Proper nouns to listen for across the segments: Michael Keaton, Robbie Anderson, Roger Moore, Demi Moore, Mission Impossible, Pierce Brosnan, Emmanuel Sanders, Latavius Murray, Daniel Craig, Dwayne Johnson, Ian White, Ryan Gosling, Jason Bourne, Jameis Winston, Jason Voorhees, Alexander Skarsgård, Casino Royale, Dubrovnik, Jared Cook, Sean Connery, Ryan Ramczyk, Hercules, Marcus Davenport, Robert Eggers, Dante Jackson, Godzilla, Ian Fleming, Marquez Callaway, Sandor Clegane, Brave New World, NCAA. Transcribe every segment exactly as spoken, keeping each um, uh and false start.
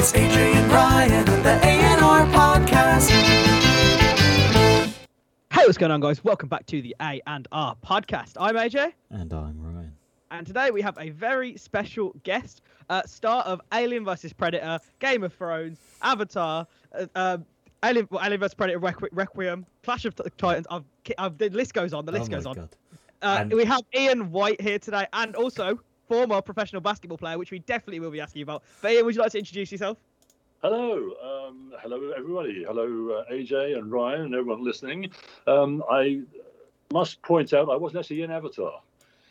It's A J and Ryan on the A and R Podcast. Hey, what's going on, guys? Welcome back to the A and R Podcast. I'm A J. And I'm Ryan. And today we have a very special guest, uh, star of Alien versus. Predator, Game of Thrones, Avatar, uh, uh, Alien, well, Alien versus. Predator, Requ- Requiem, Clash of Titans. I've, I've, the list goes on, the list oh goes on. God. Uh, and... We have Ian White here today, and also former professional basketball player, which we definitely will be asking you about. But Ian, would you like to introduce yourself? Hello. Um, hello, everybody. Hello, uh, A J and Ryan and everyone listening. Um, I must point out I wasn't actually in Avatar.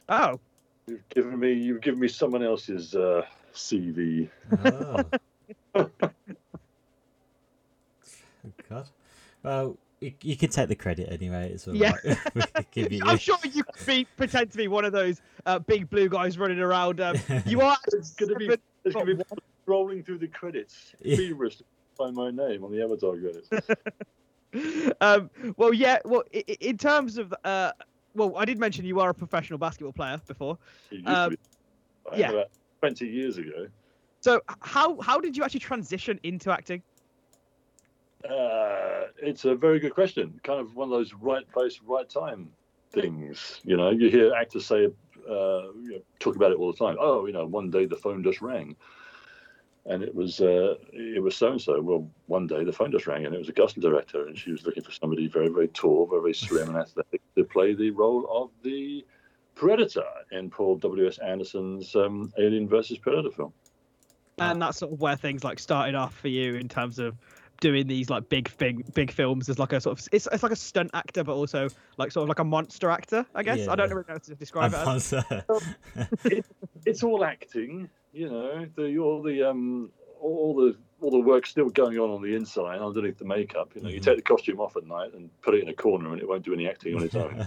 Oh. You've given me you've given me someone else's uh, C V. Oh. Oh, God. Well, you, you can take the credit anyway. It's all yeah. Right. Give you... I'm sure you could be, pretend to be one of those uh, big blue guys running around. Um, you are. It's going to be, it's gonna be rolling through the credits. Feverishly by my name on the Avatar credits. um, well, yeah. Well, I- I- in terms of, uh, well, I did mention you are a professional basketball player before. You used um, to be. Yeah. About twenty years ago. So how how did you actually transition into acting? Uh, it's a very good question. Kind of one of those right place, right time things. You know, you hear actors say, uh, you know, talk about it all the time. Oh, you know, one day the phone just rang, and it was uh, it was so and so. Well, one day the phone just rang, and it was a casting director, and she was looking for somebody very, very tall, very, very slim and athletic to play the role of the Predator in Paul W S. Anderson's um, Alien versus. Predator film. And that's sort of where things like started off for you in terms of doing these like big thing big films as like a sort of it's it's like a stunt actor but also like sort of like a monster actor, I guess. Yeah, I don't know how to describe I'm it as it, it's all acting, you know, the all the um all the all the work still going on on the inside underneath the makeup, you know. Mm-hmm. You take the costume off at night and put it in a corner and it won't do any acting on its own.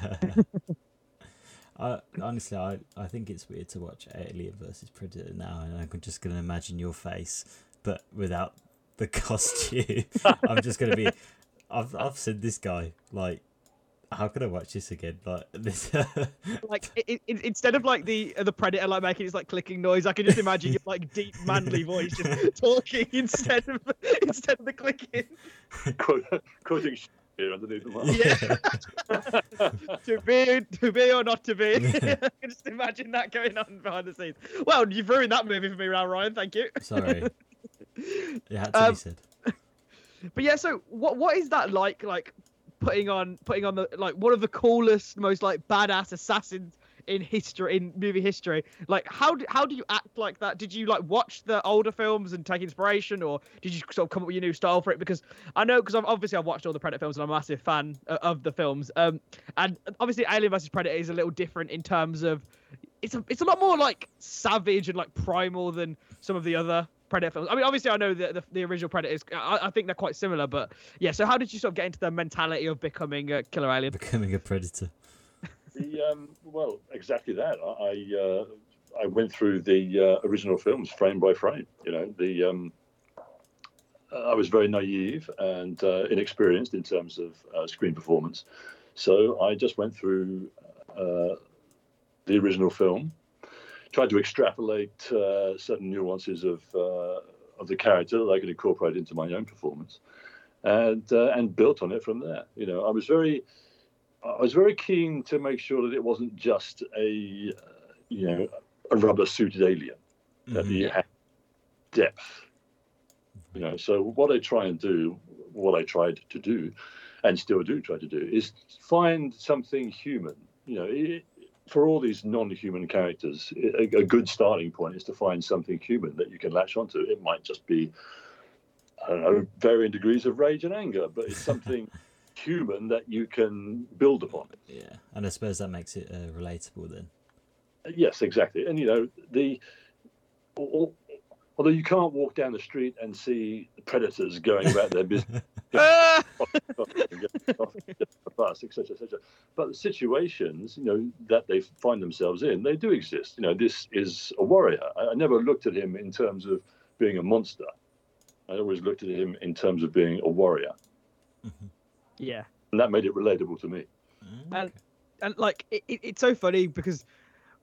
I, honestly, I, I think it's weird to watch Alien versus. Predator now, and I'm just going to imagine your face but without the costume. I'm just gonna be. I've I've said this guy. Like, how can I watch this again? Like this. Like it, it, instead of like the the Predator like making his like clicking noise, I can just imagine your like deep manly voice just talking instead of instead of the clicking. Quote, quoting here underneath the mask. Yeah. To be, to be or not to be. I can just imagine that going on behind the scenes. Well, you've ruined that movie for me, now, Ryan. Thank you. Sorry. It had to um, be said. But yeah, so what what is that like? Like putting on putting on the like one of the coolest, most like badass assassins in history, in movie history. Like how do, how do you act like that? Did you like watch the older films and take inspiration, or did you sort of come up with your new style for it? Because I know, because I've obviously I've watched all the Predator films and I'm a massive fan of the films. Um, and obviously Alien versus. Predator is a little different in terms of it's a, it's a lot more like savage and like primal than some of the other Predator films. I mean, obviously, I know the the, the original Predators. I, I think they're quite similar, but yeah. So, how did you sort of get into the mentality of becoming a killer alien, becoming a predator? The, um, well, exactly that. I uh, I went through the uh, original films frame by frame. You know, the um, I was very naive and uh, inexperienced in terms of uh, screen performance, so I just went through uh, the original film. Tried to extrapolate uh, certain nuances of uh, of the character that I could incorporate into my own performance, and uh, and built on it from there. You know, I was very, I was very keen to make sure that it wasn't just a, uh, you know, a rubber-suited alien. Mm-hmm. That you had depth. You know, so what I try and do, what I tried to do, and still do try to do, is find something human. You know. It, For all these non-human characters, a, a good starting point is to find something human that you can latch onto. It might just be, I don't know, varying degrees of rage and anger, but it's something human that you can build upon. Yeah, and I suppose that makes it uh, relatable then. Yes, exactly. And, you know, the all, although you can't walk down the street and see predators going about their business, off, off, off, bus, et cetera, et cetera. But the situations, you know, that they find themselves in, they do exist. You know, this is a warrior. I, I never looked at him in terms of being a monster. I always looked at him in terms of being a warrior. Mm-hmm. Yeah, and that made it relatable to me. Mm, okay. And and like it, it, it's so funny because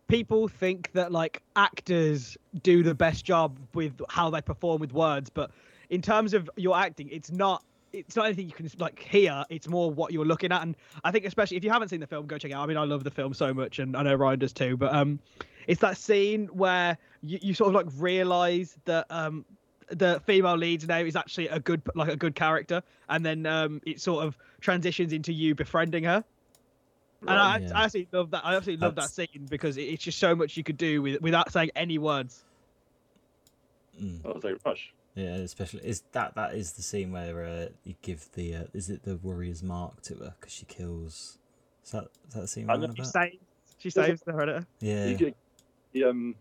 people think that like actors do the best job with how they perform with words, but in terms of your acting, it's not it's not anything you can like hear. It's more what you're looking at. And I think especially if you haven't seen the film, go check it out. I mean, I love the film so much, and I know Ryan does too, but um it's that scene where you, you sort of like realize that um the female lead's name is actually a good like a good character, and then um it sort of transitions into you befriending her. And right, I, yeah. I absolutely love that. I absolutely love That's... that scene, because it, it's just so much you could do with, without saying any words. Mm. That was a rush. Yeah, especially is that that is the scene where uh, you give the uh, is it the warrior's mark to her because she kills. Is that is that the scene? Know, she saves. She saves the predator. Yeah. You get, he, um,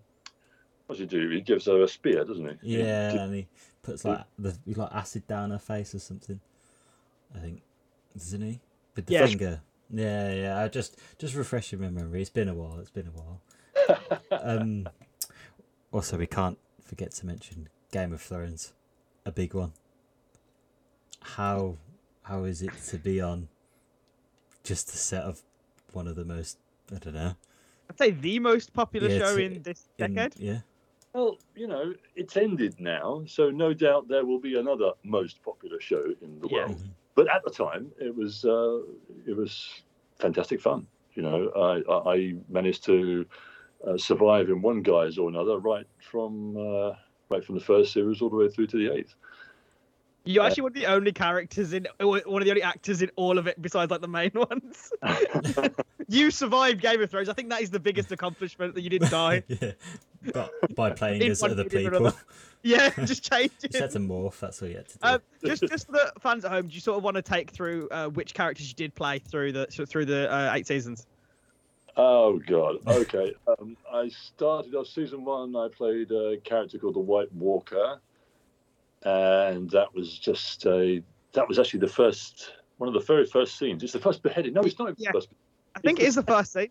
what does he do? He gives her a spear, doesn't he? Yeah, he, and he puts like the like acid down her face or something. I think, doesn't he? With the yeah. finger. Yeah, yeah. I just just refreshing my memory. It's been a while. It's been a while. um, also, we can't forget to mention Game of Thrones, a big one. How how is it to be on just the set of one of the most I don't know. I'd say the most popular yeah, show to, in this decade. In, yeah. Well, you know, it's ended now, so no doubt there will be another most popular show in the yeah. world. But at the time, it was uh, it was fantastic fun. You know, I, I managed to uh, survive in one guise or another, right from uh, right from the first series all the way through to the eighth. You're actually uh, one of the only characters in one of the only actors in all of it, besides like the main ones. You survived Game of Thrones. I think that is the biggest accomplishment, that you didn't die. Yeah, but by playing as other people. Yeah, just change it. You had to morph, that's all you had to do. Um, just, just for the fans at home, do you sort of want to take through uh, which characters you did play through the through the uh, eight seasons? Oh, God. Okay. um, I started off season one, I played a character called the White Walker, and that was just a... That was actually the first... One of the very first scenes. It's the first beheading. No, it's not yeah. the first beheading. I think it is the first scene.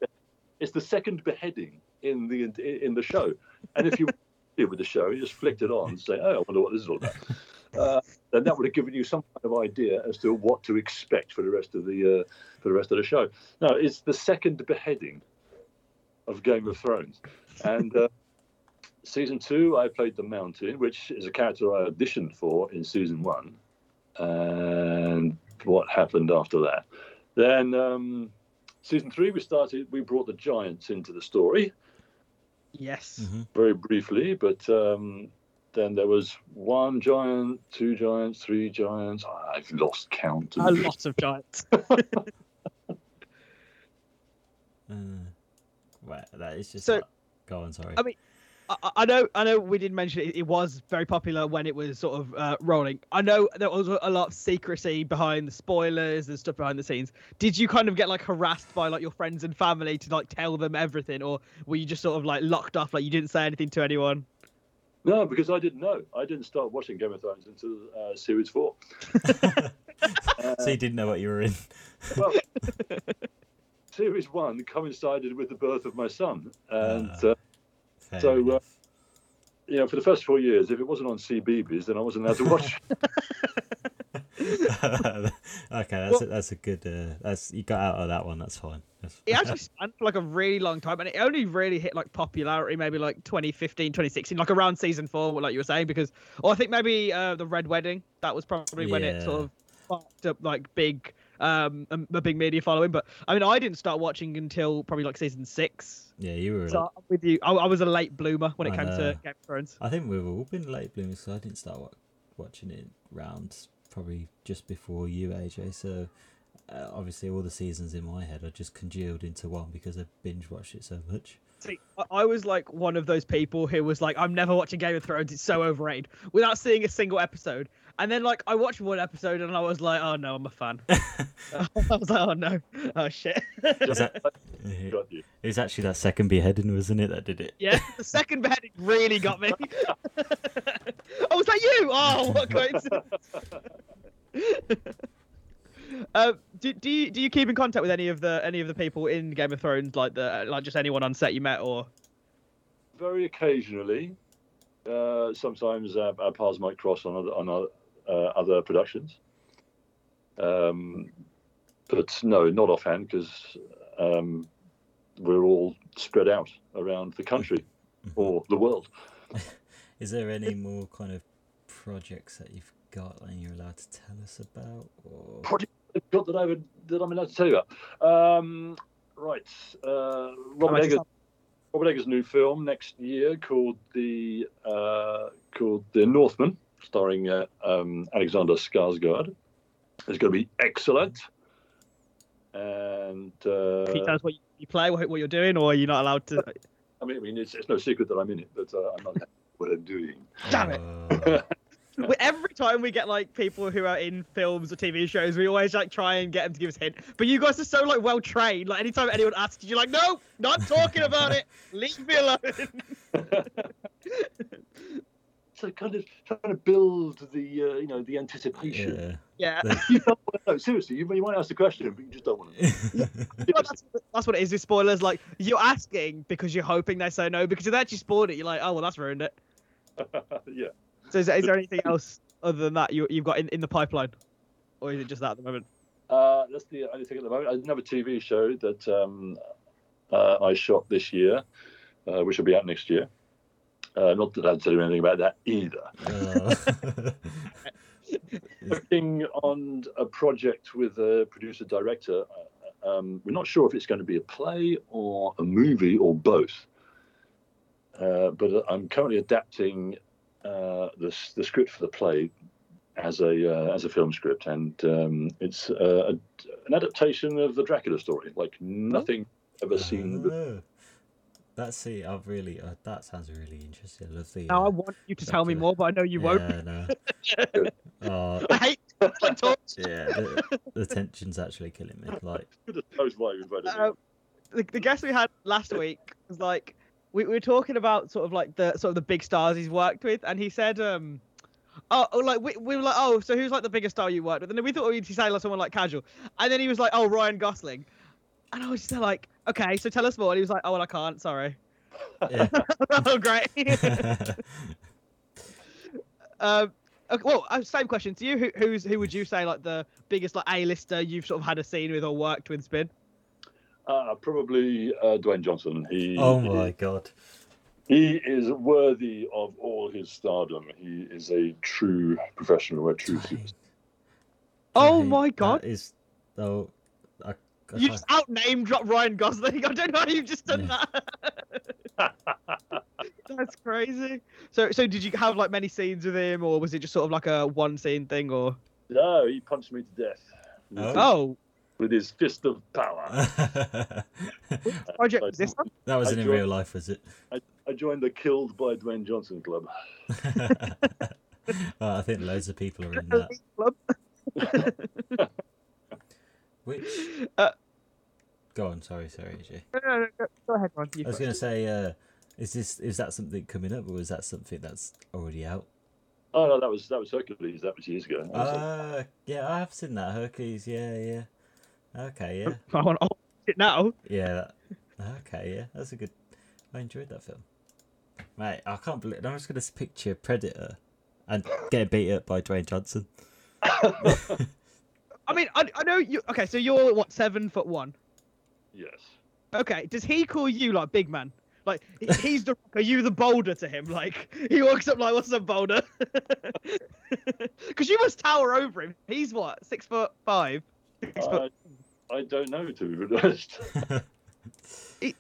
It's the second beheading in the in the show, and if you were with the show, you just flicked it on and say, "Oh, I wonder what this is all about." Uh, and that would have given you some kind of idea as to what to expect for the rest of the uh, for the rest of the show. No, it's the second beheading of Game of Thrones, and uh, season two, I played the Mountain, which is a character I auditioned for in season one, and what happened after that, then. Um, Season three, we started. We brought the giants into the story. Yes, mm-hmm. very briefly, but um, then there was one giant, two giants, three giants. I've lost count. A lot of giants. uh, right, that is just. So, not... Go on, sorry. I mean, I, I know, I know. We did mention it, it was very popular when it was sort of uh, rolling. I know there was a lot of secrecy behind the spoilers and stuff behind the scenes. Did you kind of get like harassed by like your friends and family to like tell them everything, or were you just sort of like locked off, like you didn't say anything to anyone? No, because I didn't know. I didn't start watching Game of Thrones until uh, series four. uh, so you didn't know what you were in. Well, series one coincided with the birth of my son, and. Uh. Uh, Fair so, uh, you know, for the first four years, if it wasn't on C B B S, then I wasn't allowed to watch. okay, that's well, a, that's a good. Uh, that's you got out of that one. That's fine. That's it actually spanned for like a really long time, and it only really hit like popularity maybe like twenty fifteen, twenty sixteen, like around season four, like you were saying, because or I think maybe uh, the Red Wedding. That was probably yeah. when it sort of sparked up like big, um, a, a big media following. But I mean, I didn't start watching until probably like season six. Yeah, you were. So I'm with you. I, I was a late bloomer when it came to Game of Thrones. I think we've all been late bloomers. So I didn't start w- watching it round probably just before you, A J. So uh, obviously, all the seasons in my head are just congealed into one because I binge watched it so much. See, I was like one of those people who was like, I'm never watching Game of Thrones. It's so overrated, without seeing a single episode. And then like I watched one episode and I was like, oh no, I'm a fan. I was like, oh no, oh shit. Is that, it was actually that second beheading, wasn't it, that did it? Yeah, the second beheading really got me. Oh, was that you? Oh, what a coincidence. Uh, do do you do you keep in contact with any of the any of the people in Game of Thrones, like the like just anyone on set you met, or? Very occasionally, uh, sometimes our, our paths might cross on other on other, uh, other productions. Um, but no, not offhand, because um, we're all spread out around the country or the world. Is there any more kind of projects that you've got and you're allowed to tell us about? Or... Projects I've got that, I would, that I'm allowed to tell you about? Um, right. Uh, Robert Eggers. Robert Eggers' new film next year called the uh, called The Northman, starring uh, um, Alexander Skarsgård, is going to be excellent. And uh, can you tell us what you play, what you're doing, or are you not allowed to? I mean, I mean, it's, it's no secret that I'm in it, but uh, I'm not what I'm doing. Damn it! Every time we get like people who are in films or T V shows, we always like try and get them to give us a hint. But you guys are so like well trained. Like anytime anyone asks, you're like, "No, not talking about it. Leave me alone." So kind of trying to build the uh, you know the anticipation. Yeah. yeah. You don't want to know. Seriously, you, you might ask the question, but you just don't want to know. Well, that's, that's what it is with spoilers. Like you're asking because you're hoping they say no. Because if they actually spoiled it, you're like, "Oh well, that's ruined it." Yeah. So is there, is there anything else other than that you, you've got in, in the pipeline? Or is it just that at the moment? Uh, that's the only thing at the moment. Another T V show that um, uh, I shot this year, uh, which will be out next year. Uh, not that I'd tell you anything about that either. Uh. Working on a project with a producer-director. Um, we're not sure if it's going to be a play or a movie or both. Uh, but I'm currently adapting... Uh, the the script for the play as a uh, as a film script, and um, it's uh, a, an adaptation of the Dracula story, like nothing ever uh, seen. Before. That's see, I've really uh, that sounds really interesting. I love the. Now uh, I want you to Dracula. Tell me more, but I know you yeah, won't. No. uh, I hate my talks. Yeah, the, the tension's actually killing me. Like, uh, the the guest we had last week was like. We were talking about sort of like the sort of the big stars he's worked with, and he said, um, "Oh, like we, we were like, oh, so who's like the biggest star you worked with?" And then we thought he'd say like someone like Casual, and then he was like, "Oh, Ryan Gosling," and I was just like, "Okay, so tell us more." And he was like, "Oh, well, I can't, sorry." Yeah. Oh, great. um, okay, well, same question to you. Who, who's who would you say like the biggest like A-lister you've sort of had a scene with or worked with? Spin. Uh, probably uh, Dwayne Johnson. He, oh my he, God. He is worthy of all his stardom. He is a true professional, a true superstar. Oh he, my God. That is, oh, I, I you just out name dropped Ryan Gosling. I don't know how you've just done yeah. that. That's crazy. So, so did you have like many scenes with him, or was it just sort of like a one scene thing? Or no, he punched me to death. Oh. oh. With his fist of power. Which project was this one? That wasn't in real life, was it? I, I joined the Killed by Dwayne Johnson Club. Oh, I think loads of people are in that club. Which? Uh, go on, sorry, sorry, G. No, no, no, no, go ahead, Ron. I was going to say, uh, is this is that something coming up, or is that something that's already out? Oh no, that was that was Hercules. That was years ago. Uh, yeah, I have seen that Hercules. Yeah, yeah. Okay, yeah. I want to it now. Yeah. That, okay, yeah. That's a good... I enjoyed that film. Mate, I can't believe... I'm just going to picture Predator and get beat up by Dwayne Johnson. I mean, I, I know you... Okay, so you're, what, seven foot one? Yes. Okay, does he call you, like, big man? Like, he's the... Are you the boulder to him? Like, he walks up like, what's up, boulder? Because you must tower over him. He's, what, six foot five? Six uh, foot... I don't know, to be honest. It,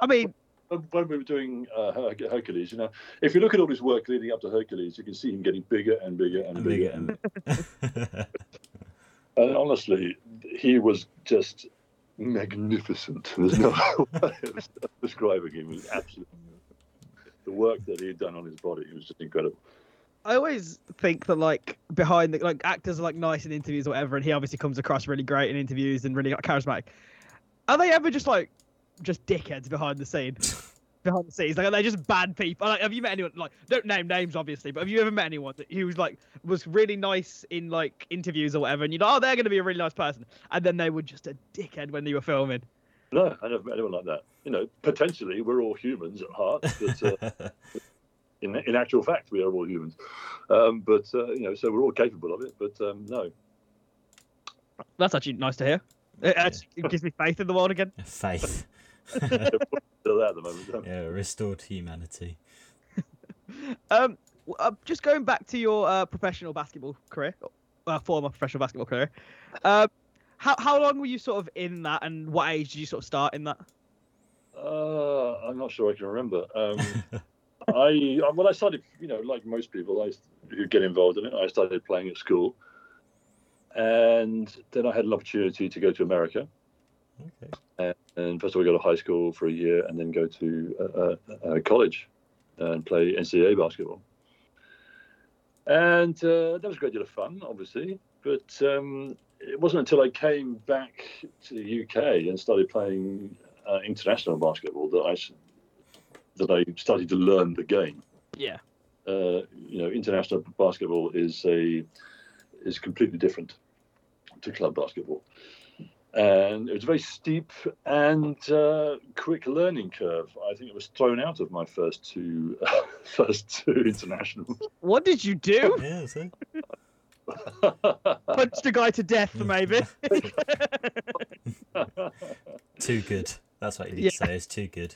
I mean... When, when we were doing uh, Hercules, you know, if you look at all his work leading up to Hercules, you can see him getting bigger and bigger and, and bigger. And, and honestly, he was just magnificent. There's no way of describing him. It was absolutely... The work that he had done on his body, it was just incredible. I always think that, like, behind the, like, actors are, like, nice in interviews or whatever, and he obviously comes across really great in interviews and really like, charismatic. Are they ever just, like, just dickheads behind the scene? Behind the scenes? Like, are they just bad people? Like, have you met anyone, like, don't name names, obviously, but have you ever met anyone that who was, like, was really nice in, like, interviews or whatever, and you know, oh, they're going to be a really nice person, and then they were just a dickhead when they were filming? No, I never met anyone like that. You know, potentially, we're all humans at heart, but... Uh, In, in actual fact, we are all humans, um, but uh, you know, so we're all capable of it. But um, no, that's actually nice to hear. It, yeah. It gives me faith in the world again. Faith. Still there at the moment. Yeah, restored humanity. um, uh, just going back to your uh, professional basketball career, uh, former professional basketball career. Uh, how how long were you sort of in that, and what age did you sort of start in that? Uh, I'm not sure I can remember. Um, I well, I started, you know, like most people, I who get involved in it. I started playing at school, and then I had an opportunity to go to America. Okay. And, and first of all, go to high school for a year, and then go to uh, uh, college and play N C double A basketball. And uh, that was a great deal of fun, obviously. But um, it wasn't until I came back to the U K and started playing uh, international basketball that I that I started to learn the game. Yeah. Uh, you know, international basketball is a is completely different to club basketball. And it was a very steep and uh, quick learning curve. I think it was thrown out of my first two, uh, first two internationals. What did you do? Yeah, so. Punched a guy to death, maybe. Too good. That's what you need yeah. to say. It's too good.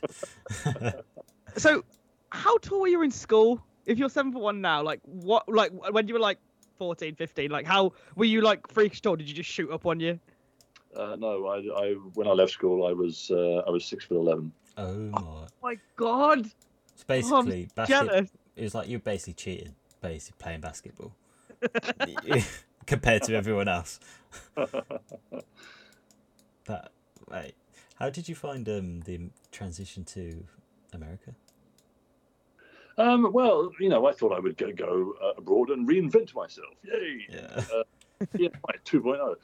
So, how tall were you in school? If you're seven foot one now, like what? Like when you were like fourteen, fifteen, like how were you like freakish tall? Did you just shoot up one year? Uh, no, I, I when I left school, I was uh, I was six foot eleven. Oh my! Oh my God! It's basically oh, basket, it was like you were basically cheating, basically playing basketball compared to everyone else. But wait, how did you find um, the transition to America? Um, well, you know, I thought I would go, go uh, abroad and reinvent myself. Yay! Yeah, uh, yeah, like two point oh.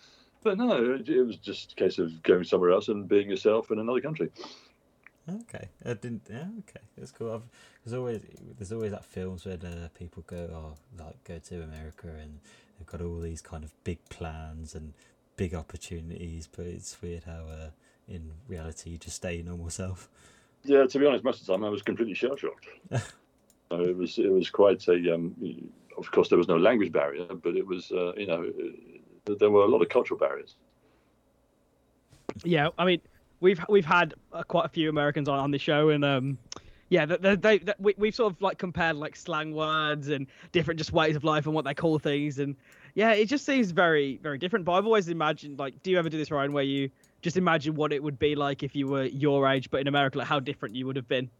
But no, it was just a case of going somewhere else and being yourself in another country. Okay, I didn't. Yeah, okay, that's cool. I've, there's always there's always that films where uh, people go, oh, like go to America and they've got all these kind of big plans and big opportunities, but it's weird how uh, in reality you just stay your normal self. Yeah, to be honest, most of the time I was completely shell shocked. So it was it was quite a. Um, of course, there was no language barrier, but it was uh, you know. It, there were a lot of cultural barriers. Yeah, I mean, we've we've had uh, quite a few Americans on, on the show, and um, yeah, they, they, they, they, we, we've sort of like compared like slang words and different just ways of life and what they call things, and yeah, it just seems very, very different. But I've always imagined, like, do you ever do this, Ryan, where you just imagine what it would be like if you were your age, but in America, like how different you would have been?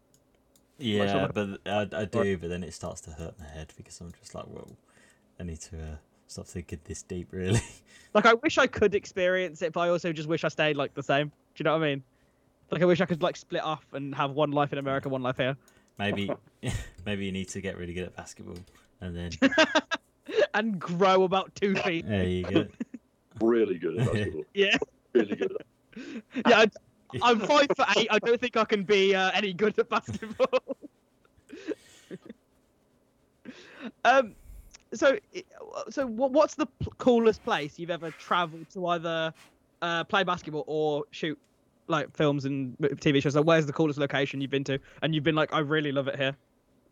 Yeah, like, but I, I do, but then it starts to hurt my head because I'm just like, well, I need to... Uh... Stop thinking this deep, really. Like, I wish I could experience it, but I also just wish I stayed, like, the same. Do you know what I mean? Like, I wish I could, like, split off and have one life in America, one life here. Maybe maybe you need to get really good at basketball and then... and grow about two feet. There you go. Really good at basketball. Yeah. Really good at basketball. Yeah, I, I'm five for eight. I don't think I can be uh, any good at basketball. um... So, so what's the coolest place you've ever travelled to either uh, play basketball or shoot like films and T V shows? Like, where's the coolest location you've been to and you've been like, I really love it here?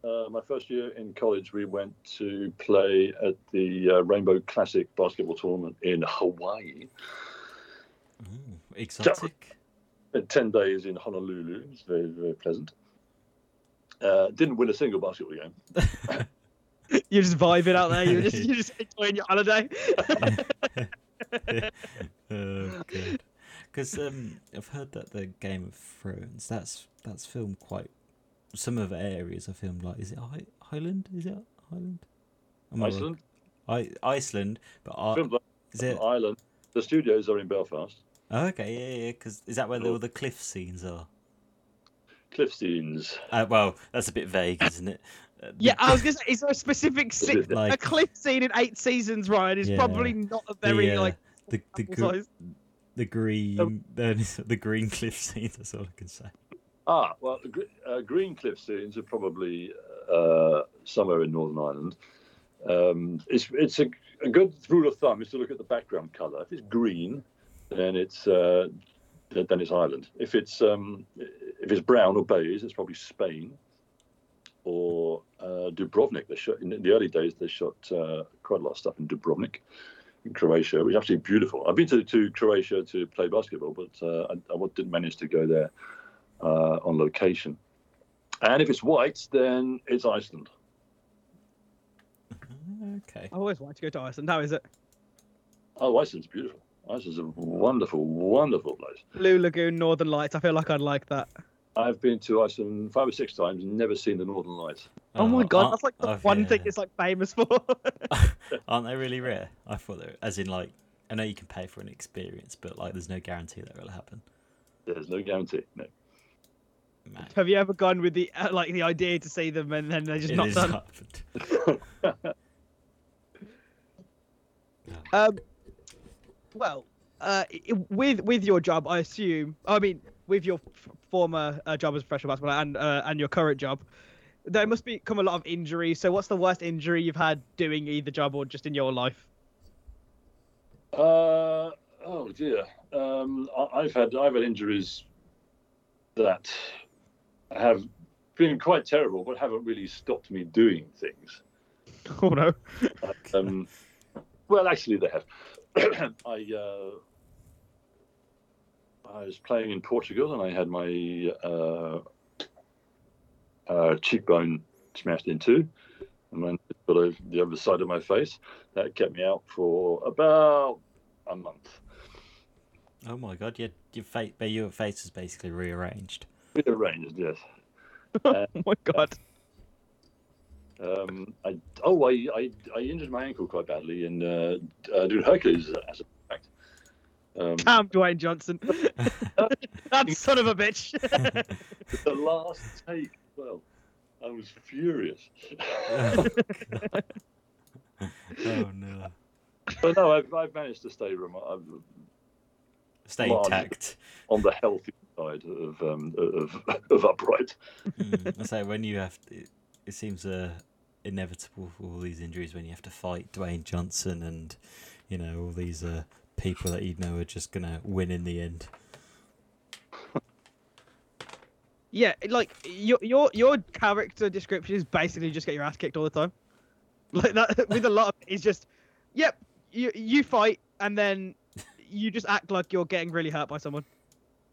Uh, my first year in college, we went to play at the uh, Rainbow Classic basketball tournament in Hawaii. Ooh, exotic. Ten days in Honolulu. It was very, very pleasant. Uh, didn't win a single basketball game. You're just vibing out there. You're just, you're just enjoying your holiday. Oh, good. Because um, I've heard that the Game of Thrones, that's that's filmed quite. Some of the areas are filmed like, is it I- Ireland? Is it Ireland? Am Iceland. I, Iceland, but I, is it Ireland? The studios are in Belfast. Oh, okay, yeah, yeah. Because is that where all the cliff scenes are? Cliff scenes. Uh, well, that's a bit vague, isn't it? Yeah, I was gonna say, is there a specific se- like, a cliff scene in eight seasons, Ryan? Is yeah, probably not a very the, uh, like the the, gr- the green um, the, the green cliff scenes. That's all I can say. Ah, well, uh, green cliff scenes are probably uh, somewhere in Northern Ireland. Um, it's it's a, a good rule of thumb is to look at the background colour. If it's green, then it's uh, then it's Ireland. If it's um, if it's brown or beige, it's probably Spain. Or uh, Dubrovnik. They shot in the early days. They shot uh, quite a lot of stuff in Dubrovnik, in Croatia, which is absolutely beautiful. I've been to, to Croatia to play basketball, but uh, I, I didn't manage to go there uh, on location. And if it's white, then it's Iceland. Okay. I always wanted to go to Iceland. How is it? Oh, Iceland's beautiful. Iceland's a wonderful, wonderful place. Blue Lagoon, Northern Lights. I feel like I'd like that. I've been to Iceland five or six times and never seen the Northern Lights. Oh, oh my God, that's like the oh, one yeah. thing it's like famous for. Aren't they really rare? I thought they were, as in like, I know you can pay for an experience, but like there's no guarantee that will happen. There's no guarantee, no. Man. Have you ever gone with the uh, like the idea to see them and then they're just it not done? um, well, uh, with with your job, I assume. I mean, with your f- former uh, job as a professional basketballer and uh, and your current job, there must be come a lot of injuries. So, what's the worst injury you've had doing either job or just in your life? Uh oh dear. Um, I- I've had I've had injuries that have been quite terrible, but haven't really stopped me doing things. Oh no. um, well, actually, they have. I uh, I was playing in Portugal, and I had my uh, uh, cheekbone smashed in two, and then below the other side of my face. That kept me out for about a month. Oh my God! Your your face, your face is basically rearranged. Rearranged, yes. Oh my God! Um, I oh I, I I injured my ankle quite badly in uh, uh, doing Hercules as a fact. Um, Damn, Dwayne Johnson! That son of a bitch! The last take. Well, I was furious. Oh, God. Oh no! But no, I've I've managed to stay remote. Stay intact on the healthy side of um, of, of upright. Mm, I say when you have, to, it, it seems uh, inevitable for all these injuries when you have to fight Dwayne Johnson and you know all these uh, people that you know are just gonna win in the end. Yeah, like your your your character description is basically just get your ass kicked all the time. Like that with a lot of it's just, yep, you you fight and then. You just act like you're getting really hurt by someone.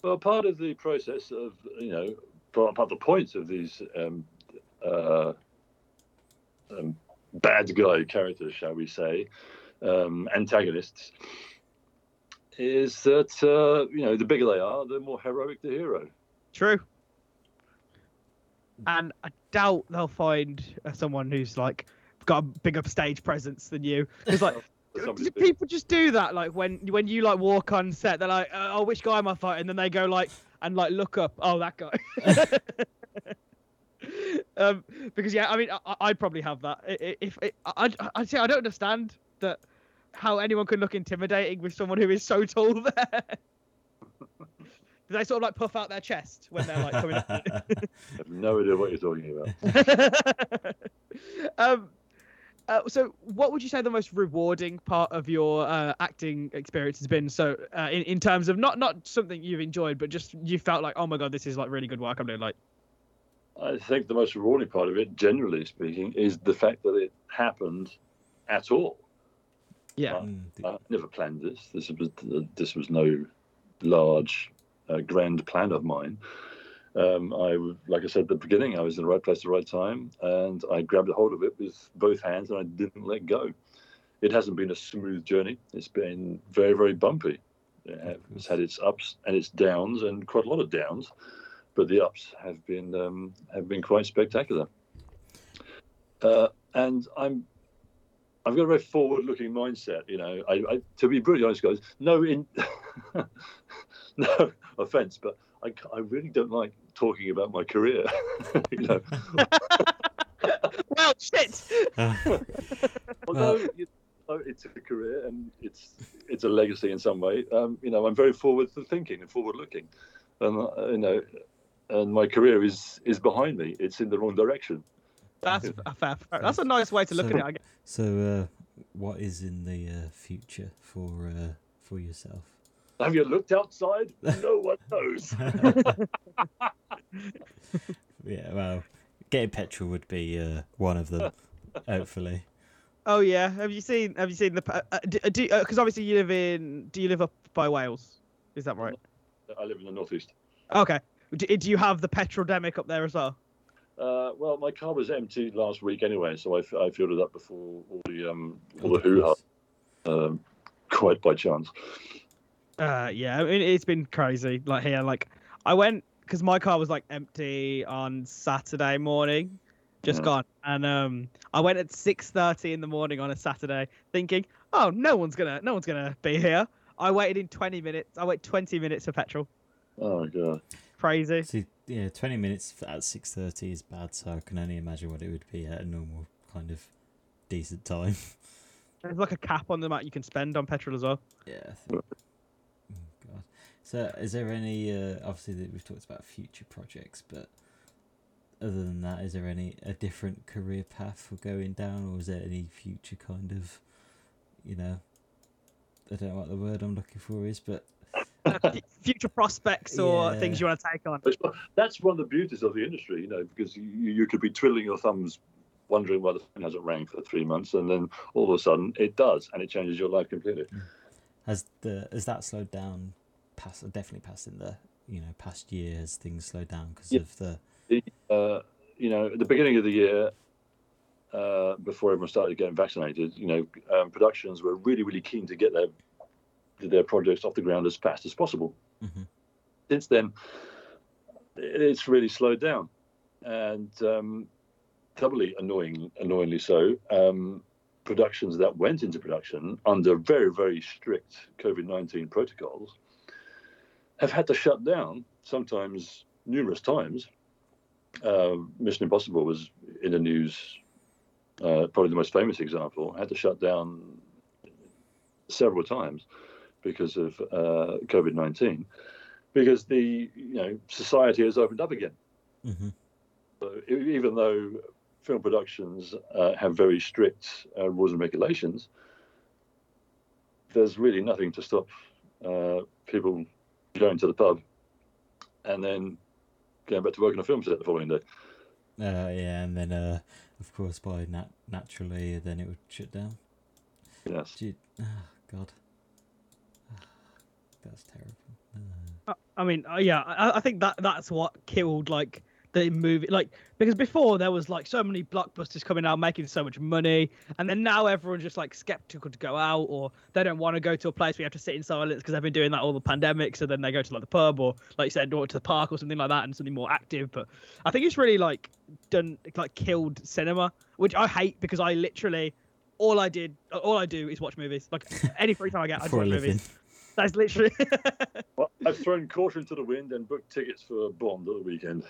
Well, part of the process of, you know, part of the point of these um, uh, um, bad guy characters, shall we say, um, antagonists, is that, uh, you know, the bigger they are, the more heroic the hero. True. And I doubt they'll find someone who's, like, got a bigger stage presence than you. It's like... Do people just do that? Like when when you like walk on set, they're like, "Oh, which guy am I fighting?" And then they go like and like look up, "Oh, that guy." um, because yeah, I mean, I, I'd probably have that. If, if I I see, I don't understand that how anyone could look intimidating with someone who is so tall. There, do they sort of like puff out their chest when they're like coming? I have no idea what you're talking about. um. Uh, so, what would you say the most rewarding part of your uh, acting experience has been? So, uh, in in terms of not, not something you've enjoyed, but just you felt like, oh my God, this is like really good work I'm doing. Like, I think the most rewarding part of it, generally speaking, is the fact that it happened at all. Yeah, uh, I never planned this. This was this was no large, uh, grand plan of mine. Um, I, like I said at the beginning, I was in the right place at the right time, and I grabbed a hold of it with both hands, and I didn't let go. It hasn't been a smooth journey. It's been very, very bumpy. It's had its ups and its downs, and quite a lot of downs, but the ups have been um, have been quite spectacular. Uh, and I'm, I've got a very forward-looking mindset. You know, I, I to be brutally honest, guys, no in, no offense, but. I, I really don't like talking about my career. You know? Well, shit. Although you know, it's a career and it's it's a legacy in some way. Um, you know, I'm very forward thinking and forward looking, and uh, you know, and my career is is behind me. It's in the wrong direction. That's a fair. That's a nice way to look so, at it. I guess. So, uh, what is in the uh, future for uh, for yourself? Have you looked outside? No one knows. Yeah, well, getting petrol would be uh, one of them, hopefully. Oh yeah, have you seen? Have you seen the? Uh, do because uh, obviously you live in. Do you live up by Wales? Is that right? I live in the northeast. Okay, Do, do you have the petrol demic up there as well? Uh, well, my car was empty last week anyway, so I, I filled it up before all the um, all the hoo-ha, um, quite by chance. Uh, yeah, I mean, it's been crazy. Like here, like I went because my car was like empty on Saturday morning, just yeah. gone, and um, I went at six thirty in the morning on a Saturday, thinking, oh, no one's gonna, no one's gonna be here. I waited in twenty minutes. I wait twenty minutes for petrol. Oh my god, crazy. See, yeah, twenty minutes at six thirty is bad. So I can only imagine what it would be at a normal kind of decent time. There's like a cap on the amount you can spend on petrol as well. Yeah. I think... So, is there any? Uh, obviously, that we've talked about future projects, but other than that, is there any a different career path for going down, or is there any future kind of, you know, I don't know what the word I'm looking for is, but future prospects or yeah. things you want to take on? That's one of the beauties of the industry, you know, because you, you could be twiddling your thumbs, wondering why the phone hasn't rang for three months, and then all of a sudden it does, and it changes your life completely. Has the has that slowed down? Past, definitely past in the you know past years things slowed down because yeah. of the uh, you know at the beginning of the year uh, before everyone started getting vaccinated, you know um, productions were really really keen to get their their projects off the ground as fast as possible. Mm-hmm. Since then, it's really slowed down, and um, doubly annoying annoyingly so. Um, productions that went into production under very very strict COVID nineteen protocols have had to shut down, sometimes numerous times. Uh, Mission Impossible was in the news, uh, probably the most famous example, had to shut down several times because of uh, COVID nineteen, because the you know society has opened up again. Mm-hmm. So even though film productions uh, have very strict uh, rules and regulations, there's really nothing to stop uh, people going to the pub and then going back to work on a film set the following day. Uh, yeah, and then, uh, of course, by nat- naturally, then it would shut down. Yes. Dude, oh, God. Oh, that's terrible. Uh. I mean, uh, yeah, I, I think that that's what killed, like, the movie. Like, because before there was, like, so many blockbusters coming out, making so much money, and then now everyone's just, like, skeptical to go out, or they don't want to go to a place where you have to sit in silence because they've been doing that all the pandemic, so then they go to, like, the pub or, like you said, or to the park or something like that and something more active. But I think it's really, like, done, like, killed cinema, which I hate because I literally, all I did, all I do is watch movies. Like, any free time I get, I just watch movies. That's literally... Well, I've thrown caution to the wind and booked tickets for Bond at the weekend.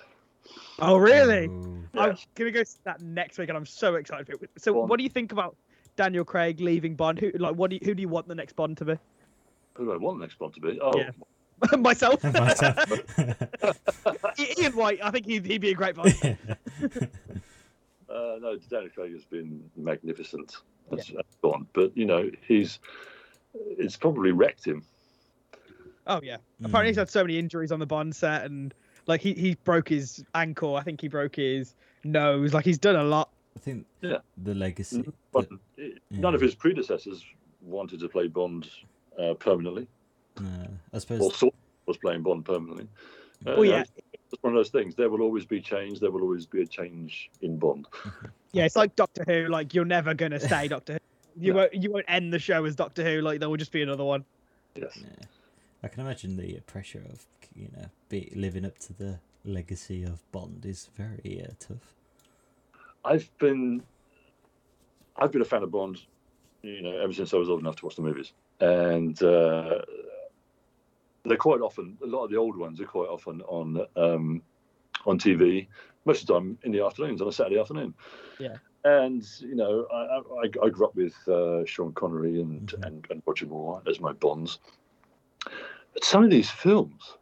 Oh really? Um, yeah. I'm gonna go to that next week, and I'm so excited for it. So, Bond. What do you think about Daniel Craig leaving Bond? Who like what? Do you, who do you want the next Bond to be? Who do I want the next Bond to be? Oh, yeah. myself. myself. Ian White. I think he'd, he'd be a great Bond. Yeah. uh, no, Daniel Craig has been magnificent as yeah. Bond, but you know he's it's probably wrecked him. Oh yeah. Mm. Apparently he's had so many injuries on the Bond set and. Like, he, he broke his ankle. I think he broke his nose. Like, he's done a lot. I think yeah. the legacy. But that, none yeah. of his predecessors wanted to play Bond uh, permanently. Uh, I suppose. Or thought was playing Bond permanently. Uh, well, yeah. It's one of those things. There will always be change. There will always be a change in Bond. Yeah, it's like Doctor Who. Like, you're never going to stay Doctor Who. You, no. won't, you won't end the show as Doctor Who. Like, there will just be another one. Yes. Yeah. I can imagine the pressure of, you know, be, living up to the legacy of Bond is very uh, tough. I've been, I've been a fan of Bond, you know, ever since I was old enough to watch the movies, and uh, they're quite often. A lot of the old ones are quite often on um, on T V, most of the time in the afternoons on a Saturday afternoon. Yeah. And you know, I I, I grew up with uh, Sean Connery and, mm-hmm. and and Roger Moore as my Bonds. But some of these films,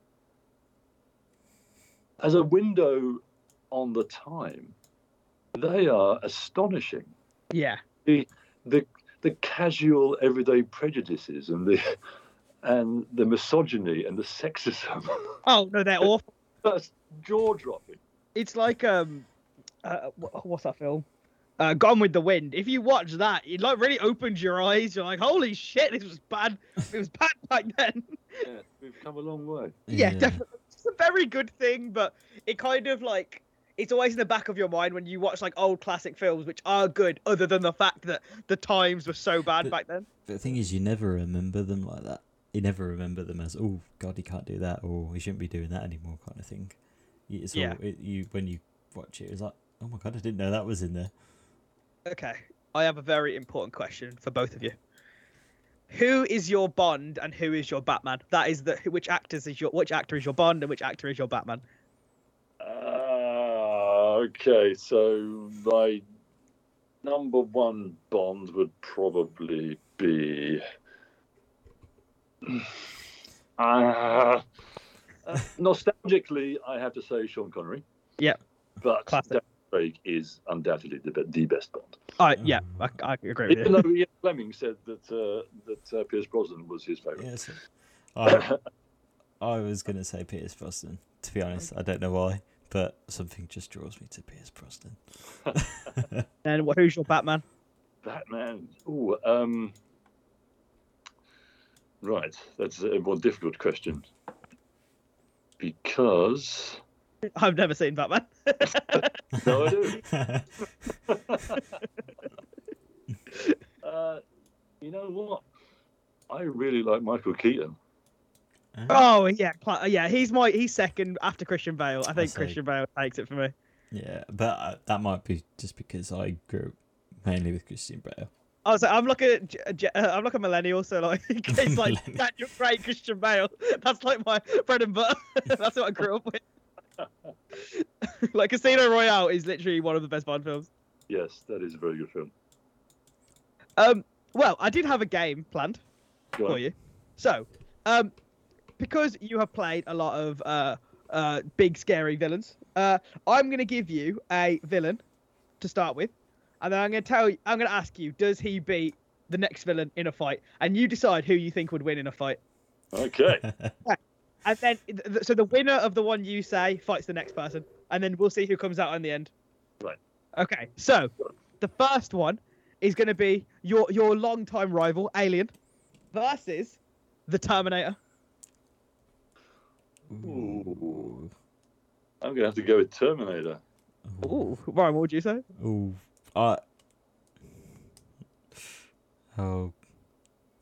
as a window on the time, they are astonishing. Yeah. The the the casual everyday prejudices and the and the misogyny and the sexism. Oh no, they're awful. That's jaw dropping. It's like um, uh, what's that film? Uh, Gone with the Wind. If you watch that, it like really opens your eyes. You're like, holy shit, this was bad. It was bad back then. Yeah, we've come a long way. Yeah, yeah. definitely. a very good thing, but it kind of like, it's always in the back of your mind when you watch like old classic films, which are good, other than the fact that the times were so bad but, back then. But the thing is, you never remember them like that. You never remember them as, oh God, he can't do that, or he shouldn't be doing that anymore, kind of thing. It's yeah. All, it, you when you watch it, it's like, oh my God, I didn't know that was in there. Okay, I have a very important question for both of you. Who is your Bond and who is your Batman? That is the which actors is your which actor is your Bond and which actor is your Batman? Uh, okay, so my number one Bond would probably be uh, uh, nostalgically, I have to say Sean Connery. Yeah, but classic. Daniel Craig is undoubtedly the, the best Bond. Uh, yeah, I, I agree with Even you. Even though Ian Fleming said that uh, that uh, Pierce Brosnan was his favourite. Yes, I, I was going to say Pierce Brosnan, to be honest. I don't know why, but something just draws me to Pierce Brosnan. And what, who's your Batman? Batman? Ooh, um, right, that's a more difficult question. Because... I've never seen Batman. No, I do. uh, you know what? I really like Michael Keaton. Oh yeah, yeah. He's my he's second after Christian Bale. I think I Christian Bale takes it for me. Yeah, but uh, that might be just because I grew up mainly with Christian Bale. I was like, I'm like a, I'm like a millennial, so like it's like Daniel Craig, Christian Bale. That's like my bread and butter. That's what I grew up with. Like Casino Royale is literally one of the best Bond films. Yes, that is a very good film. Um, well, I did have a game planned Go for on. you. So, um, because you have played a lot of uh, uh, big scary villains, uh, I'm going to give you a villain to start with, and then I'm going to tell you, I'm going to ask you, does he beat the next villain in a fight? And you decide who you think would win in a fight. Okay. Yeah. And then, so the winner of the one you say fights the next person, and then we'll see who comes out in the end. Right. Okay. So, the first one is going to be your your long-time rival, Alien, versus the Terminator. Ooh. I'm going to have to go with Terminator. Ooh. Ryan, what would you say? Ooh. Uh, oh.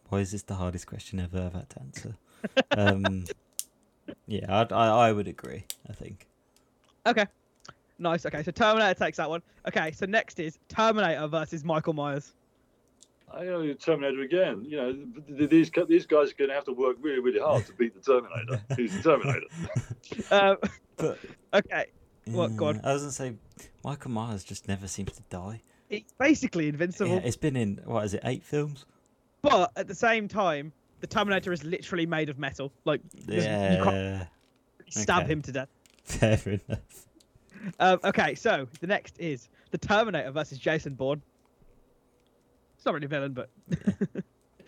Why is this the hardest question ever I've had to answer? Um... Yeah, I, I I would agree, I think. Okay. Nice. Okay, so Terminator takes that one. Okay, so next is Terminator versus Michael Myers. I know Terminator again. You know, these these guys are going to have to work really, really hard to beat the Terminator. He's the Terminator. um, but, okay. What? Yeah, go on. I was going to say, Michael Myers just never seems to die. He's basically invincible. Yeah, it's been in, what is it, eight films? But at the same time, the Terminator is literally made of metal. Like, yeah. You can't stab okay. him to death. Fair enough. Um, okay, so the next is the Terminator versus Jason Bourne. It's not really a villain, but...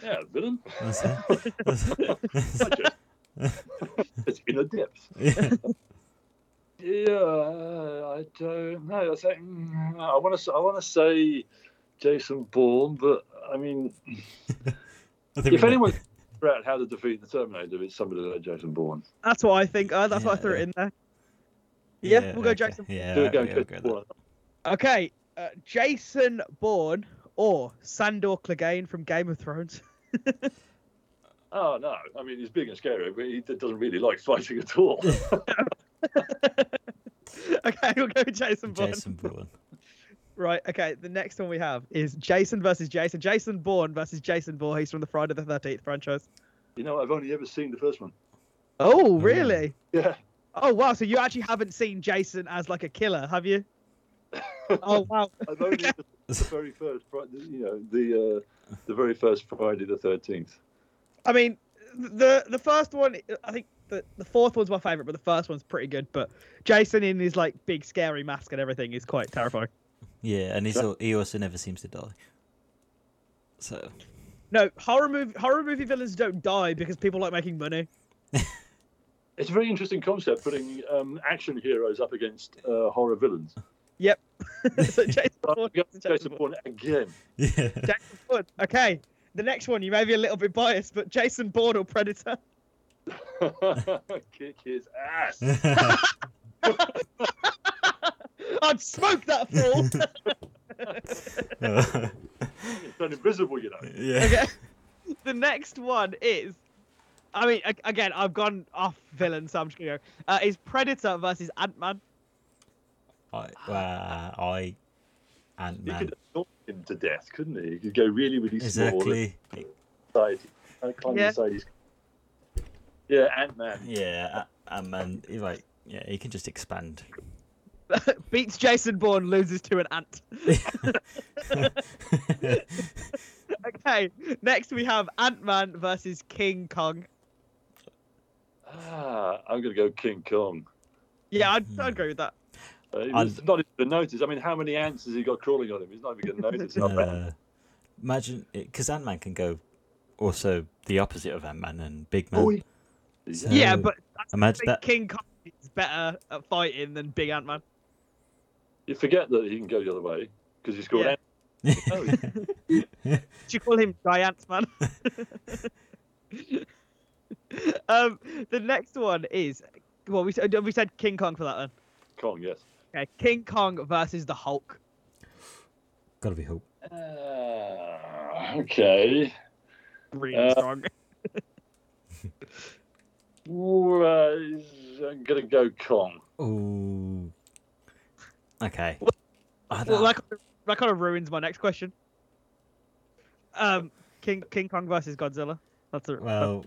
yeah, villain. What's that? It's in the depths. Yeah, yeah I don't know. I, say, I want to I want to say Jason Bourne, but, I mean... if anyone... out how to defeat the Terminator, it's somebody like Jason Bourne. That's what I think. Uh, that's yeah, why I threw it in there. Yeah, yeah we'll go okay. Jason Bourne. Yeah, we'll go Jason Bourne. Okay, uh, Jason Bourne or Sandor Clegane from Game of Thrones. Oh, no. I mean, he's big and scary, but he doesn't really like fighting at all. Okay, we'll go with Jason Bourne. Jason Bourne. Right, okay, the next one we have is Jason versus Jason. Jason Bourne versus Jason Voorhees from the Friday the thirteenth franchise. You know, I've only ever seen the first one. Oh, really? Yeah. Oh, wow, so you actually haven't seen Jason as, like, a killer, have you? Oh, wow. I've only okay. the very first, you know, the uh, the very first Friday the thirteenth. I mean, the the first one, I think the, the fourth one's my favourite, but the first one's pretty good. But Jason in his, like, big scary mask and everything is quite terrifying. Yeah, and he's all, he also never seems to die. So, no horror movie horror movie villains don't die because people like making money. It's a very interesting concept putting um, action heroes up against uh, horror villains. Yep. So Jason Bourne, Jason Bourne again. Yeah. Jason Bourne. Okay, the next one you may be a little bit biased, but Jason Bourne or Predator? Kick his ass. I'd smoke that fool. It's not invisible, you know. Yeah. Okay. The next one is, I mean, again, I've gone off villain, so I'm just gonna go. Uh, is Predator versus Ant-Man? I, uh, I, Ant-Man. He could knock him to death, couldn't he? He could go really, really exactly. small. Exactly. I can't yeah. say he's. Yeah, Ant-Man. Yeah, Ant-Man. He's like, yeah, he can just expand. Beats Jason Bourne, loses to an ant. Okay, next we have Ant-Man versus King Kong. Ah, I'm going to go King Kong. Yeah, I'd, I'd go with that. Uh, he's not even going to notice. I mean, how many ants has he got crawling on him? He's not even going to notice. Uh, imagine, because Ant-Man can go also the opposite of Ant-Man and Big Man. Oh, he... so, yeah, but imagine that. King Kong is better at fighting than Big Ant-Man. You forget that he can go the other way because he's called yeah. Ant. Oh, yeah. Do you call him Giant Man? um, the next one is, well, we said we said King Kong for that one. Kong, yes. Okay, King Kong versus the Hulk. Gotta be Hulk. Uh, okay. Really uh, strong. uh, I'm gonna go Kong. Ooh. Okay. Well, I don't... like. That kind of ruins my next question. Um, King King Kong versus Godzilla. That's a well.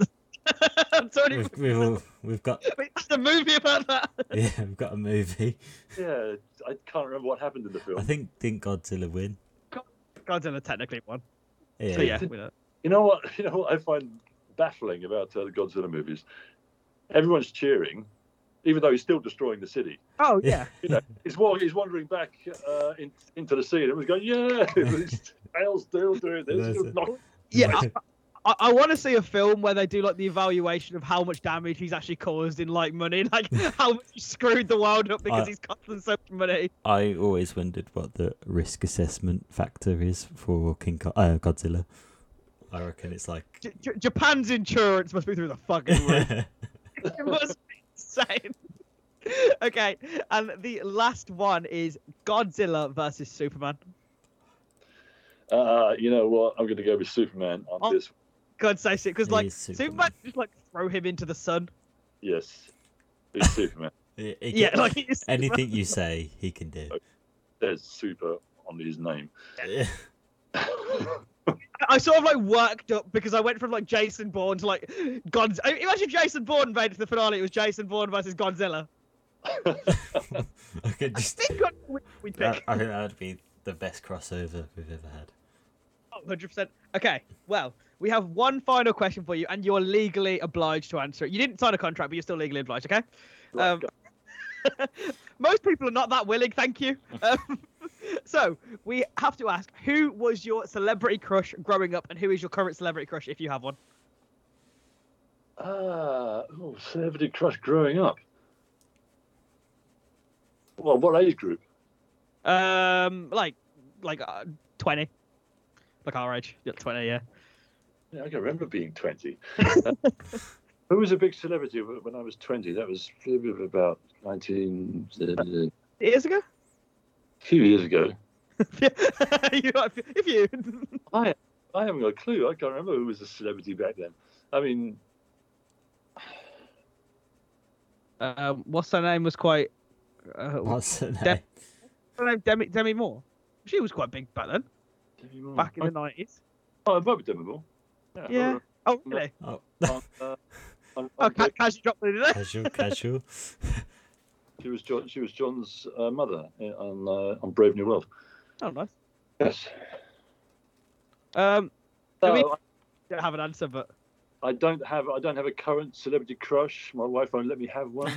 I'm sorry. We've, we've, all, we've got a movie about that. Yeah, we've got a movie. Yeah, I can't remember what happened in the film. I think didn't Godzilla win? Godzilla technically won. Yeah. So yeah, Did, we know. You know what? You know what I find baffling about uh, the Godzilla movies. Everyone's cheering. Even though he's still destroying the city. Oh yeah, you know, he's walking, he's wandering back uh, in, into the sea, and everyone's going, "Yeah, Bale's still doing this." Not... Yeah, I, I want to see a film where they do like the evaluation of how much damage he's actually caused in like money, like how much he screwed the world up because I, he's costing so much money. I always wondered what the risk assessment factor is for King Co- uh, Godzilla. I reckon it's like J- J- Japan's insurance must be through the fucking roof. It must. Same. Okay, and the last one is Godzilla versus Superman. Uh, you know what? I'm going to go with Superman on oh, this. God save it, because like Superman. Superman just like throw him into the sun. Yes, he's Superman. he, he yeah, like he's anything Superman. You say, he can do. There's super on his name. Yeah. I sort of like worked up because I went from like Jason Bourne to like God. I mean, imagine Jason Bourne made it to the finale. It was Jason Bourne versus Godzilla. I, could just... I think we pick. I, I think that would be the best crossover we've ever had. Oh, one hundred percent. Okay, well, we have one final question for you, and you're legally obliged to answer it. You didn't sign a contract, but you're still legally obliged. Okay. Right, um, most people are not that willing. Thank you. Um, So, we have to ask, who was your celebrity crush growing up, and who is your current celebrity crush, if you have one? Uh, oh, celebrity crush growing up? Well, what age group? Um, Like like uh, twenty. Like our age. Yeah, twenty, yeah. Yeah, I can remember being twenty. Who was a big celebrity when I was twenty? That was about nineteen... Uh, years ago? A few years ago. you, if you, I, I haven't got a clue. I can't remember who was a celebrity back then. I mean, um, what's her name was quite. Uh, what's her name? Demi, her name Demi, Demi Moore. She was quite big back then. Demi Moore. Back in the nineties. Oh, it might be Demi Moore. Yeah. yeah. Oh, really? Oh, on, uh, on, on oh casual drop in there. Casual, casual. She was John, she was John's uh, mother on uh, on Brave New World. Oh, nice. Yes. Um, so we I don't have an answer, but I don't have I don't have a current celebrity crush. My wife won't let me have one.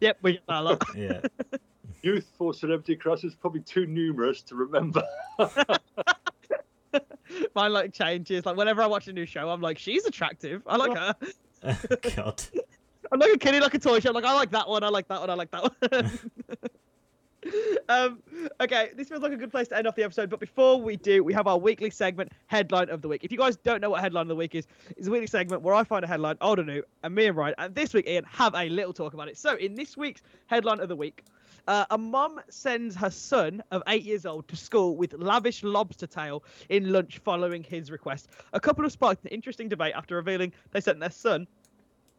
Yep, we get that a lot. Yeah. Youthful celebrity crush is probably too numerous to remember. Mine like changes. Like whenever I watch a new show, I'm like, she's attractive. I like her. Oh, God. I'm like a kid in like a toy shop. Like I like that one. I like that one. I like that one. Um, okay, this feels like a good place to end off the episode, but before we do, we have our weekly segment, Headline of the Week. If you guys don't know what Headline of the Week is, it's a weekly segment where I find a headline, old or new, and me and Ryan, and this week, Ian, have a little talk about it. So, in this week's Headline of the Week, uh, a mum sends her son of eight years old to school with lavish lobster tail in lunch following his request. A couple have sparked an interesting debate after revealing they sent their son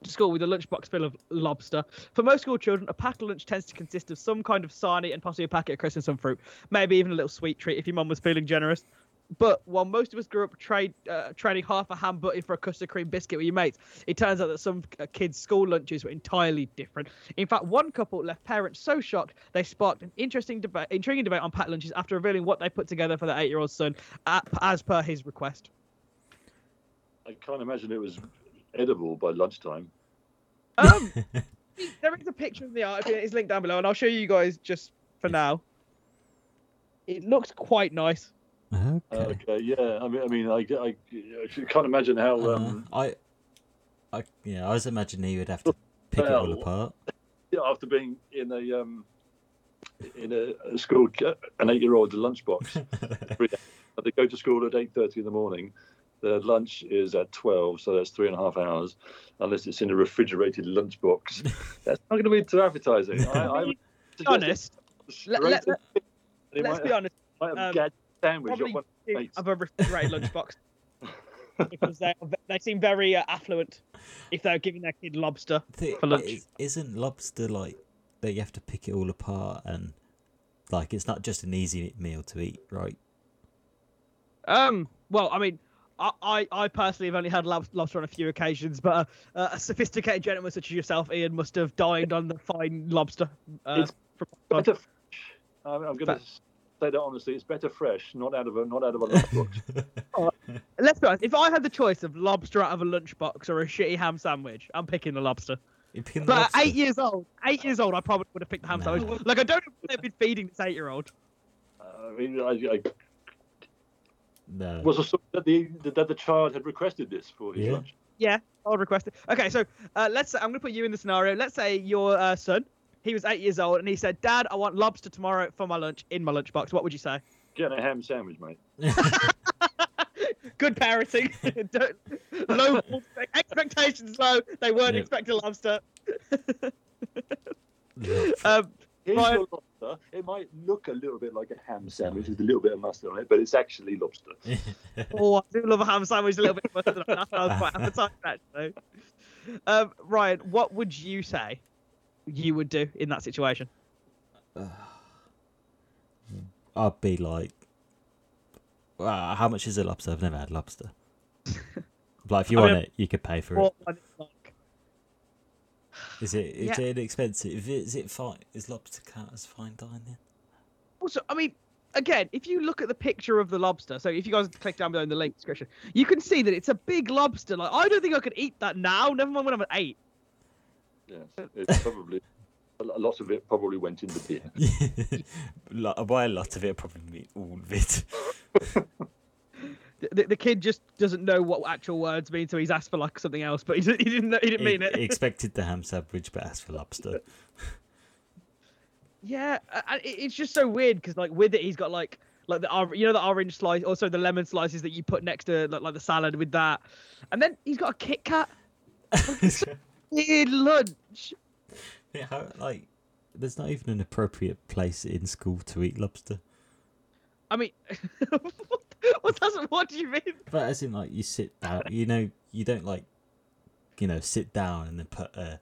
to school with a lunchbox full of lobster. For most school children, a packed lunch tends to consist of some kind of sarnie and possibly a packet of crisps and some fruit, maybe even a little sweet treat if your mum was feeling generous. But while most of us grew up trade, uh, trading half a ham butty for a custard cream biscuit with your mates, it turns out that some kids' school lunches were entirely different. In fact, one couple left parents so shocked they sparked an interesting debate, intriguing debate on packed lunches after revealing what they put together for their eight-year-old son at, as per his request. I can't imagine it was edible by lunchtime. Um, there is a picture of the art. It's linked down below, and I'll show you guys just for now. It looks quite nice. Okay. Okay. Yeah. I mean, I mean, I, I, I can't imagine how. Um, uh, I, I, yeah, I was imagining he would have to pick well, it all apart. Yeah, after being in a um, in a, a school, an eight-year-old's lunchbox. They go to school at eight thirty in the morning. Their lunch is at twelve, so that's three and a half hours, unless it's in a refrigerated lunchbox. That's not going to be too advertising. I, I would be honest. Let, let, let, let's be have, honest. Might have um, sandwich probably one of a refrigerated lunchbox because they they seem very uh, affluent if they're giving their kid lobster the, for lunch. Is, isn't lobster like that? You have to pick it all apart and like it's not just an easy meal to eat, right? Um. Well, I mean. I, I personally have only had lobster on a few occasions, but uh, a sophisticated gentleman such as yourself, Ian, must have dined on the fine lobster. Uh, it's from better fresh. I'm, I'm going to say that honestly. It's better fresh, not out of a not out of a lunchbox. uh, let's be honest. If I had the choice of lobster out of a lunchbox or a shitty ham sandwich, I'm picking the lobster. You're picking but the lobster. eight years old, eight years old, I probably would have picked the ham no. sandwich. Like I don't know what they've been feeding this eight-year-old. Uh, I mean, I. I... No. Was it that the that the child had requested this for his yeah. lunch? Yeah, I'll request it. Okay, so uh, let's. Say, I'm going to put you in the scenario. Let's say your uh, son, he was eight years old, and he said, "Dad, I want lobster tomorrow for my lunch in my lunchbox." What would you say? Get a ham sandwich, mate. Good parenting. low expectations low. They weren't yeah. expecting lobster. um, Here's right. your lobster. It might look a little bit like a ham sandwich with a little bit of mustard on it, but it's actually lobster. Oh, I do love a ham sandwich with a little bit of mustard on it. I was quite appetizing, actually. Um, Ryan, what would you say you would do in that situation? Uh, I'd be like, wow, how much is a lobster? I've never had lobster. Like, if you I want mean, it, you could pay for it. One. Is it? Is yeah. it expensive? Is it fine? Is lobster count as fine dining? Also, I mean, again, if you look at the picture of the lobster, so if you guys click down below in the link description, you can see that it's a big lobster. Like, I don't think I could eat that now. Never mind when I'm at eight. Yeah, it's probably a lot of it probably went in the beer. By a lot of it, probably all of it. The, the kid just doesn't know what actual words mean, so he's asked for like something else, but he didn't. He didn't, know, he didn't mean he, it. He expected the ham sandwich, but asked for lobster. Yeah, and it's just so weird because like with it, he's got like like the you know the orange slice, also the lemon slices that you put next to like, like the salad with that, and then he's got a Kit Kat. It's a weird lunch. Yeah, how, like there's not even an appropriate place in school to eat lobster. I mean, what, what doesn't? What do you mean? But as in, like, you sit down. You know, you don't like, you know, sit down and then put a,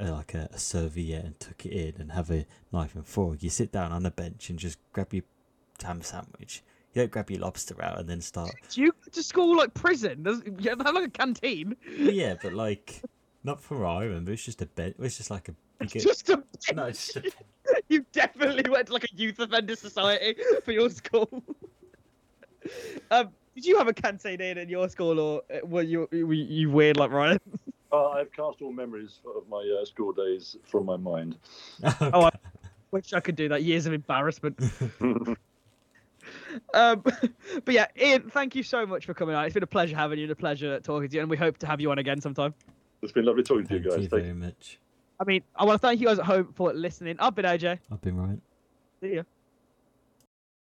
a like a, a serviette and tuck it in and have a knife and fork. You sit down on a bench and just grab your ham sandwich. You don't grab your lobster out and then start. Do you go to school like prison? Does you have like a canteen? Yeah, but like, not from what I remember. It's just a bench. It's just like a. It's get... just a bench. No, it's just a bench. You definitely went to like a youth offender society for your school. um, did you have a canteen in at your school, or were you were you weird like Ryan? Uh, I've cast all memories of my uh, school days from my mind. Okay. Oh, I wish I could do that. Years of embarrassment. Um, but yeah, Ian, thank you so much for coming out. It's been a pleasure having you, and a pleasure talking to you, and we hope to have you on again sometime. It's been lovely talking thank to you guys. You thank you very much. I mean, I want to thank you guys at home for listening. I've been A J. I've been Ryan. See ya.